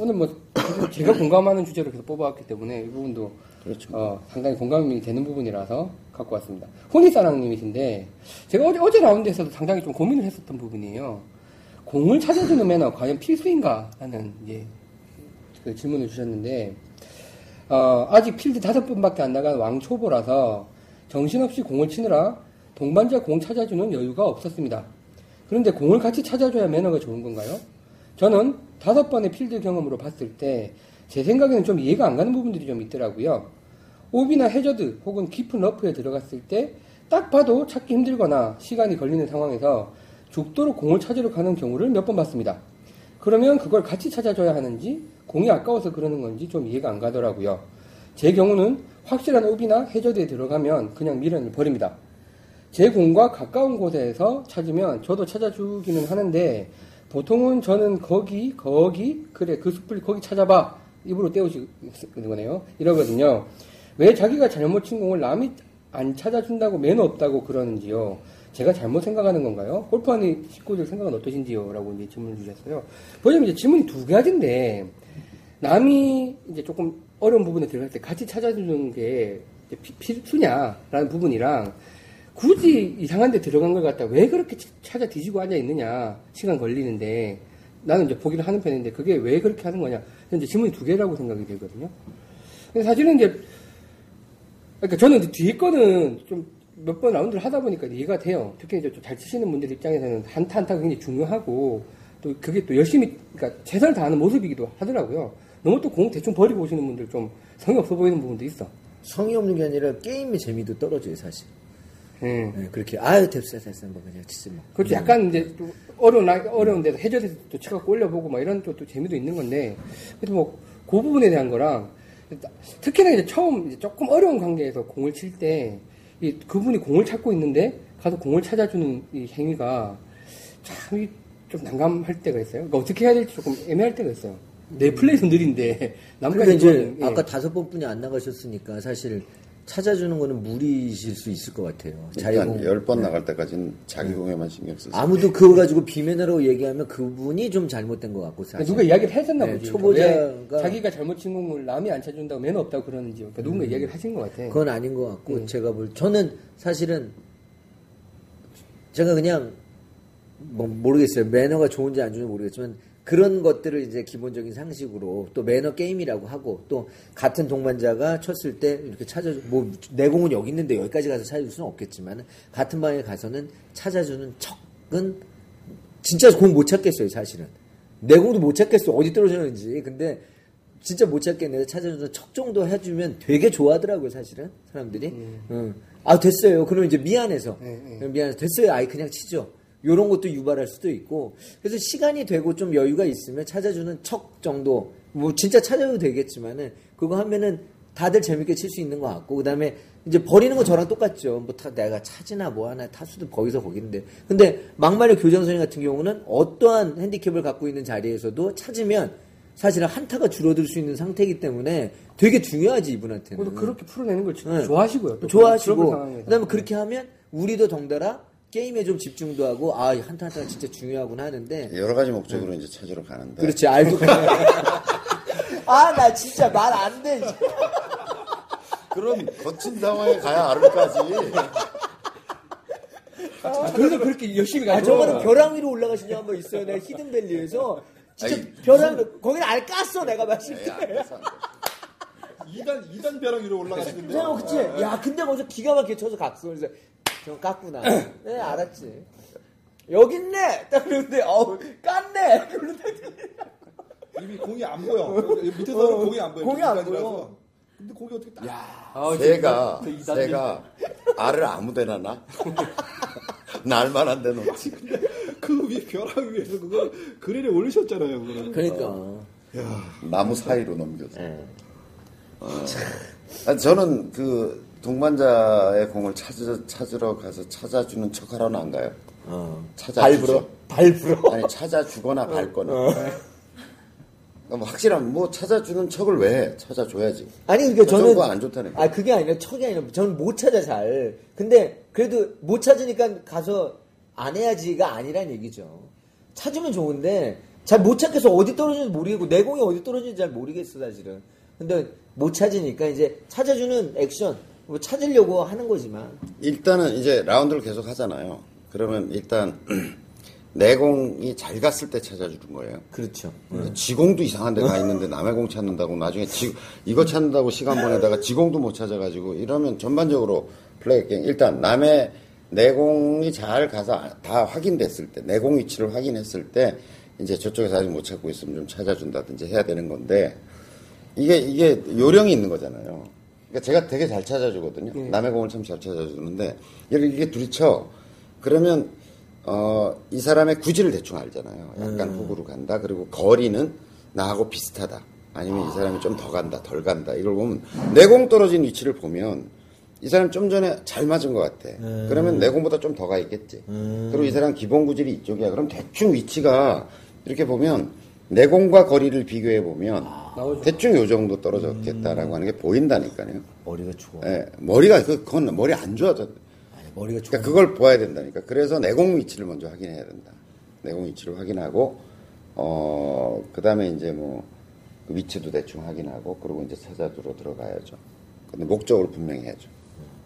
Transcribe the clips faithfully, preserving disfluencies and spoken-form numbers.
오늘 뭐 제가 공감하는 주제로 계속 뽑아왔기 때문에 이 부분도 그렇죠. 어, 상당히 공감이 되는 부분이라서 갖고 왔습니다. 혼인사랑님이신데 제가 어제, 어제 라운드에서도 상당히 좀 고민을 했었던 부분이에요. 공을 찾아주는 매너 과연 필수인가 하는 예, 그 질문을 주셨는데 어, 아직 필드 다섯 번밖에 안 나간 왕초보라서 정신없이 공을 치느라 동반자 공 찾아주는 여유가 없었습니다. 그런데 공을 같이 찾아줘야 매너가 좋은 건가요? 저는 다섯 번의 필드 경험으로 봤을 때 제 생각에는 좀 이해가 안 가는 부분들이 좀 있더라고요. 오비나 해저드 혹은 깊은 러프에 들어갔을 때 딱 봐도 찾기 힘들거나 시간이 걸리는 상황에서 죽도록 공을 찾으러 가는 경우를 몇 번 봤습니다. 그러면 그걸 같이 찾아줘야 하는지 공이 아까워서 그러는 건지 좀 이해가 안 가더라고요. 제 경우는 확실한 오비나 해저드에 들어가면 그냥 미련을 버립니다. 제 공과 가까운 곳에서 찾으면 저도 찾아주기는 하는데 보통은 저는 거기, 거기, 그래, 그 숲을 거기 찾아봐. 입으로 떼우시는 거네요. 이러거든요. 왜 자기가 잘못 친 공을 남이 안 찾아준다고 매너 없다고 그러는지요. 제가 잘못 생각하는 건가요? 골프하는 식구들 생각은 어떠신지요? 라고 이제 질문을 주셨어요. 보시면 이제 질문이 두 가지인데, 남이 이제 조금 어려운 부분에 들어갈 때 같이 찾아주는 게 필수냐라는 부분이랑, 굳이 이상한 데 들어간 것 같다. 왜 그렇게 찾아 뒤지고 앉아 있느냐. 시간 걸리는데. 나는 이제 보기를 하는 편인데 그게 왜 그렇게 하는 거냐. 이제 질문이 두 개라고 생각이 들거든요. 근데 사실은 이제, 그러니까 저는 이제 뒤에 거는 좀 몇 번 라운드를 하다 보니까 이해가 돼요. 특히 이제 좀 잘 치시는 분들 입장에서는 한타 한타가 굉장히 중요하고 또 그게 또 열심히, 그러니까 최선을 다하는 모습이기도 하더라고요. 너무 또 공 대충 버리고 오시는 분들 좀 성의 없어 보이는 부분도 있어. 성의 없는 게 아니라 게임의 재미도 떨어져요, 사실. 음. 네, 그렇게, 아유, 됐어, 됐어, 뭐, 그냥 치지 뭐. 그렇죠. 음. 약간 이제, 또 어려운, 어려운데, 해저드에서 또 치갖고 올려보고, 막 이런 또, 또 재미도 있는 건데, 그래도 뭐, 그 부분에 대한 거랑, 특히나 이제 처음, 이제 조금 어려운 관계에서 공을 칠 때, 이, 그분이 공을 찾고 있는데, 가서 공을 찾아주는 이 행위가, 참, 이, 좀 난감할 때가 있어요. 그러니까 어떻게 해야 될지 조금 애매할 때가 있어요. 내 플레이도 느린데, 남까지 이제, 예. 아까 다섯 번 뿐이 안 나가셨으니까, 사실, 찾아주는 거는 무리이실 수 있을 것 같아요. 일단 열 번 나갈 때까지는 자기 공에만 신경 쓰세요. 아무도 그거 가지고 비매너라고 얘기하면 그분이 좀 잘못된 것 같고 사실. 누가 이야기를 해줬나 네, 보지. 초보자가 자기가 잘못 친 공을 남이 안 찾아준다고 매너 없다고 그러는지 그러니까 누군가 음, 이야기를 하신 것 같아. 그건 아닌 것 같고 음. 제가 볼 저는 사실은 제가 그냥 뭐 모르겠어요. 매너가 좋은지 안 좋은지 모르겠지만 그런 것들을 이제 기본적인 상식으로 또 매너 게임이라고 하고 또 같은 동반자가 쳤을 때 이렇게 찾아주 뭐 내 공은 여기 있는데 여기까지 가서 찾아줄 수는 없겠지만 같은 방에 가서는 찾아주는 척은 진짜 공 못 찾겠어요 사실은 내 공도 못 찾겠어 어디 떨어졌는지 근데 진짜 못 찾겠는데 찾아주는 척 정도 해주면 되게 좋아하더라고요 사실은 사람들이 음. 음. 아 됐어요 그럼 이제 미안해서 음, 음. 미안해서 됐어요 아이 그냥 치죠. 요런 것도 유발할 수도 있고 그래서 시간이 되고 좀 여유가 있으면 찾아주는 척 정도 뭐 진짜 찾아도 되겠지만은 그거 하면은 다들 재밌게 칠 수 있는 것 같고 그 다음에 이제 버리는 거 저랑 똑같죠 뭐 다 내가 차지나 뭐 하나 타수도 거기서 거긴데 근데 막말의 교장선생 같은 경우는 어떠한 핸디캡을 갖고 있는 자리에서도 찾으면 사실은 한타가 줄어들 수 있는 상태이기 때문에 되게 중요하지 이분한테는 그렇게 풀어내는 걸 네. 좋아하시고요 좋아하시고 그 다음에 그렇게 하면 우리도 덩달아 게임에 좀 집중도 하고 아 한타 한타가 진짜 중요하구나 하는데 여러 가지 목적으로 응. 이제 찾으러 가는데 그렇지 알고 아 나 진짜 말 안 돼 그럼 거친 상황에 가야 알을까지 아, 그래서 그렇게 열심히 가죠 아, 저거는 벼랑 위로 올라가신 적 한 번 있어요 내가 히든밸리에서 진짜 아니, 벼랑 무슨... 거긴 알 깠어 내가 마실 때 이 단 이 단 벼랑 위로 올라가시는데 그냥 그치 야 근데 먼저 기가 막히게 쳐서 갔어 그래서 저 깠구나. 네, 알았지. 여기 있네! 딱 그러는데, 어우, 깠네! 이미 공이 안 보여. 밑에서 어, 공이 안 보여. 공이 안 보여. 근데 공이 어떻게 딱. 야, 제가, 아, 제가 알을 아무 데나 놔? 날만 안 대놓지. 근데 그 위, 벼랑 위에서 그걸 그릴에 올리셨잖아요. 그걸. 그러니까. 어. 야, 나무 사이로 넘겨서. 응. 어. 아니, 저는 그, 동반자의 공을 찾으러, 찾으러 가서 찾아주는 척 하러는 안 가요. 어. 찾아주죠. 발부러? 아니, 찾아주거나 밟거나. 어. 어. 확실한, 뭐, 찾아주는 척을 왜 해? 찾아줘야지. 아니, 그러니까 저는. 그건 안 좋다는 거예요. 아, 그게 아니라 척이 아니라 저는 못 찾아 잘. 근데, 그래도 못 찾으니까 가서 안 해야지가 아니란 얘기죠. 찾으면 좋은데, 잘 못 찾겠어. 어디 떨어지는지 모르겠고 내 공이 어디 떨어지는지 잘 모르겠어 사실은. 근데 못 찾으니까 이제 찾아주는 액션 뭐 찾으려고 하는 거지만 일단은 이제 라운드를 계속 하잖아요. 그러면 일단 내공이 잘 갔을 때 찾아주는 거예요. 그렇죠. 음. 지공도 이상한 데 가 있는데 남의 공 찾는다고 나중에 지, 이거 찾는다고 시간 보내다가 지공도 못 찾아가지고 이러면 전반적으로 플레이 게임 일단 남의 내공이 잘 가서 다 확인됐을 때 내공 위치를 확인했을 때 이제 저쪽에서 아직 못 찾고 있으면 좀 찾아준다든지 해야 되는 건데 이게 이게 요령이 있는 거잖아요. 그러니까 제가 되게 잘 찾아주거든요. 음. 남의 공을 참 잘 찾아주는데 예를 이게 둘이 쳐 그러면 어, 이 사람의 구질을 대충 알잖아요. 약간 음. 훅으로 간다. 그리고 거리는 나하고 비슷하다. 아니면 아. 이 사람이 좀 더 간다, 덜 간다. 이걸 보면 내공 떨어진 위치를 보면 이 사람 좀 전에 잘 맞은 것 같아. 음. 그러면 내공보다 좀 더 가 있겠지. 음. 그리고 이 사람 기본 구질이 이쪽이야. 그럼 대충 위치가 이렇게 보면 내공과 거리를 비교해 보면 아. 대충 요 정도 떨어졌겠다라고 음. 하는 게 보인다니까요. 머리가 죽어. 예, 머리가 그건 머리 안 좋아져. 머리가 그러니까 그걸 봐야 된다니까. 그래서 내공 위치를 먼저 확인해야 된다. 내공 위치를 확인하고, 어, 그 다음에 이제 뭐, 그 위치도 대충 확인하고, 그리고 이제 찾아주러 들어가야죠. 근데 목적을 분명히 해야죠.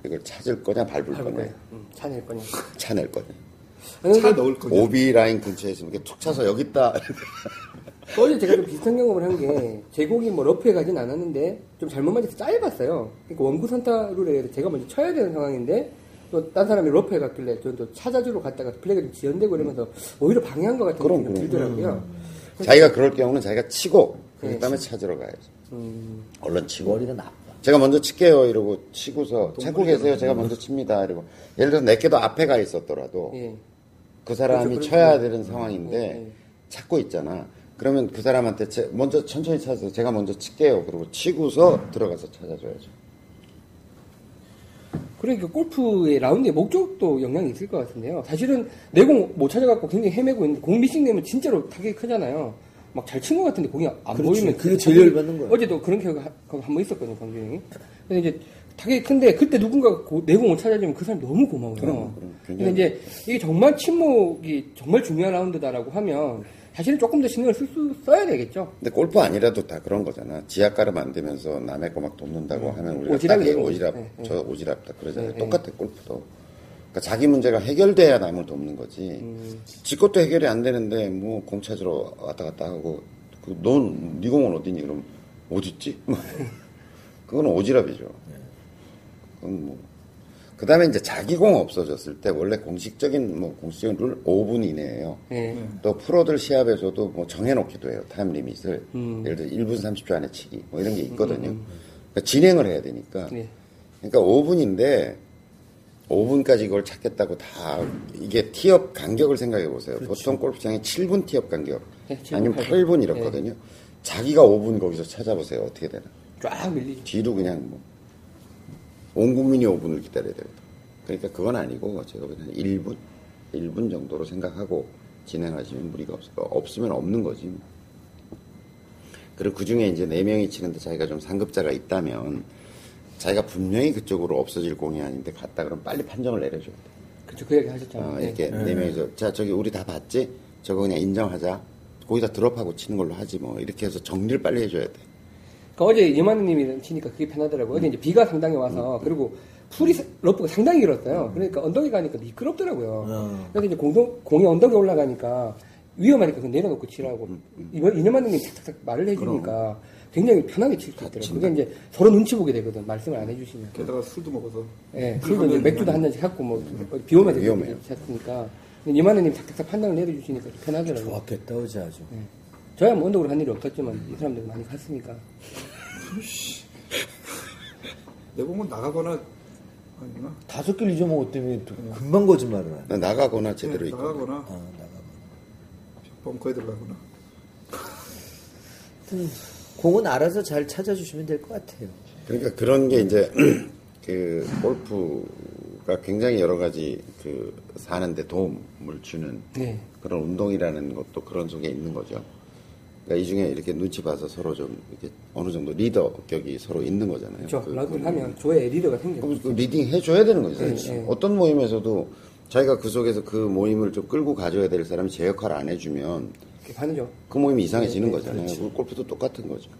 이걸 찾을 거냐, 밟을, 밟을 거냐. 응. 차낼 거냐. 차낼 거냐. 차 넣을 거냐. 오비 라인 근처에 있으면 이렇게 툭 차서 여기 있다. 어제 제가 좀 비슷한 경험을 한 게, 제 공이 뭐 러프에 가진 않았는데, 좀 잘못 맞아서 짧았어요. 그러니까 원구 선타룰에 의해서 제가 먼저 쳐야 되는 상황인데, 또 딴 사람이 러프에 갔길래 저는 또 찾아주러 갔다가 플레이가 좀 지연되고 이러면서 오히려 방해한 것 같은 느낌이 들더라고요. 음. 자기가 그럴 경우는 자기가 치고 그 다음에 네, 찾으러 가야죠. 음. 얼른 치고. 머리가 나빠. 제가 먼저 칠게요 이러고 치고서 찾고 계세요. 제가 먼저 칩니다. 이러고 예를 들어서 내게도 앞에 가 있었더라도 네, 그 사람이 그렇죠, 쳐야 되는 상황인데 네, 찾고 있잖아. 그러면 그 사람한테 먼저 천천히 찾아서 제가 먼저 칠게요. 그러고 치고서 네, 들어가서 찾아줘야죠. 그러니까 골프의 라운드의 목적도 영향이 있을 것 같은데요. 사실은 내 공 못 찾아갖고 굉장히 헤매고 있는데 공 미싱되면 진짜로 타격이 크잖아요. 막 잘 친 것 같은데 공이 안 그렇지, 보이면 그게 제일 열받는 거예요. 어제도 그런 경우가 한 번 있었거든요, 강규 형이. 근데 이제 타격이 큰데 그때 누군가가 고, 내 공을 찾아주면 그 사람이 너무 고마워요. 그럼, 그럼, 근데 이제 이게 정말 침묵이 정말 중요한 라운드다라고 하면 사실은 조금 더 신경을 쓸 수, 써야 되겠죠. 근데 골프 아니라도 다 그런 거잖아. 지하가를 만들면서 남의 거 막 돕는다고 음, 하면 우리가 오지랖, 딱 오지랖, 네, 저 오지랖다 그러잖아요. 네, 똑같아, 네. 골프도. 그러니까 자기 문제가 해결돼야 남을 돕는 거지. 음. 지 것도 해결이 안 되는데 뭐 공 찾으러 왔다 갔다 하고 그 넌 네 공은 어디니? 그럼 어딨지? 그건 오지랖이죠. 그건 뭐. 그 다음에 이제 자기 공 없어졌을 때, 원래 공식적인, 뭐, 공식적인 룰 오 분 이내에요. 네. 또 프로들 시합에서도 뭐 정해놓기도 해요. 타임 리밋을. 음. 예를 들어 일 분 삼십 초 안에 치기. 뭐 이런 게 있거든요. 음. 그러니까 진행을 해야 되니까. 네. 그러니까 오 분인데, 오 분까지 이걸 찾겠다고 다, 이게 티업 간격을 생각해 보세요. 그렇죠. 보통 골프장에 칠 분 티업 간격. 네, 아니면 팔 분 이렇거든요. 네. 자기가 오 분 거기서 찾아보세요. 어떻게 되나. 쫙 밀리죠. 뒤로 그냥 뭐. 온 국민이 오 분을 기다려야 됩니다. 그러니까 그건 아니고 제가 보기엔 일 분? 일 분 정도로 생각하고 진행하시면 무리가 없을 거예요. 없으면 없는 거지. 그리고 그 중에 이제 네 명이 치는데 자기가 좀 상급자가 있다면 자기가 분명히 그쪽으로 없어질 공이 아닌데 갔다 그러면 빨리 판정을 내려줘야 돼. 그쵸, 그 얘기 하셨잖아요. 어, 이렇게 네, 네 명이서 자, 저기 우리 다 봤지? 저거 그냥 인정하자. 거기다 드롭하고 치는 걸로 하지 뭐. 이렇게 해서 정리를 빨리 해줘야 돼. 그러니까 어제 이만희님이 치니까 그게 편하더라고요. 어제 이제 비가 상당히 와서, 음. 그리고 풀이, 러프가 상당히 길었어요. 그러니까 언덕에 가니까 미끄럽더라고요. 음. 그래서 이제 공동, 공이 언덕에 올라가니까 위험하니까 그건 내려놓고 치라고. 음. 음. 이만희님이 착착착 말을 해주니까 그럼. 굉장히 편하게 칠 수 있더라고요. 그러니까 이제 서로 눈치 보게 되거든. 말씀을 안 해주시면. 게다가 술도 먹어서. 예, 네, 술도 이제 맥주도 한 잔씩 갖고 뭐, 음. 비 오면서 쳤으니까. 이만희님이 착착착 판단을 내려주시니까 편하더라고요. 좋았겠다, 어제 아주. 네. 저야 뭐 언덕으로 한 일이 없었지만 이 사람들 많이 갔으니까. 내 공은 나가거나 아니나 다섯 개를 잊어먹었 때문에 또 금방 거짓말을 하네. 나가거나 제대로 있고. 네, 나가거나. 아, 나가거나. 벙커에 들어가거나. 공은 알아서 잘 찾아주시면 될 것 같아요. 그러니까 그런 게 이제 그 골프가 굉장히 여러 가지 그 사는데 도움을 주는 네, 그런 운동이라는 것도 그런 속에 있는 거죠. 그러니까 이 중에 이렇게 눈치 봐서 서로 좀 이렇게 어느 정도 리더격이 서로 있는 거잖아요. 그렇죠. 그 라운드를 하면 조에 리더가 생겨요. 그 리딩 해줘야 되는 거죠. 네, 네. 어떤 모임에서도 자기가 그 속에서 그 모임을 좀 끌고 가져야 될 사람이 제 역할을 안 해주면 가느죠. 그 모임이 이상해지는 네, 거잖아요. 그렇지. 골프도 똑같은 거죠.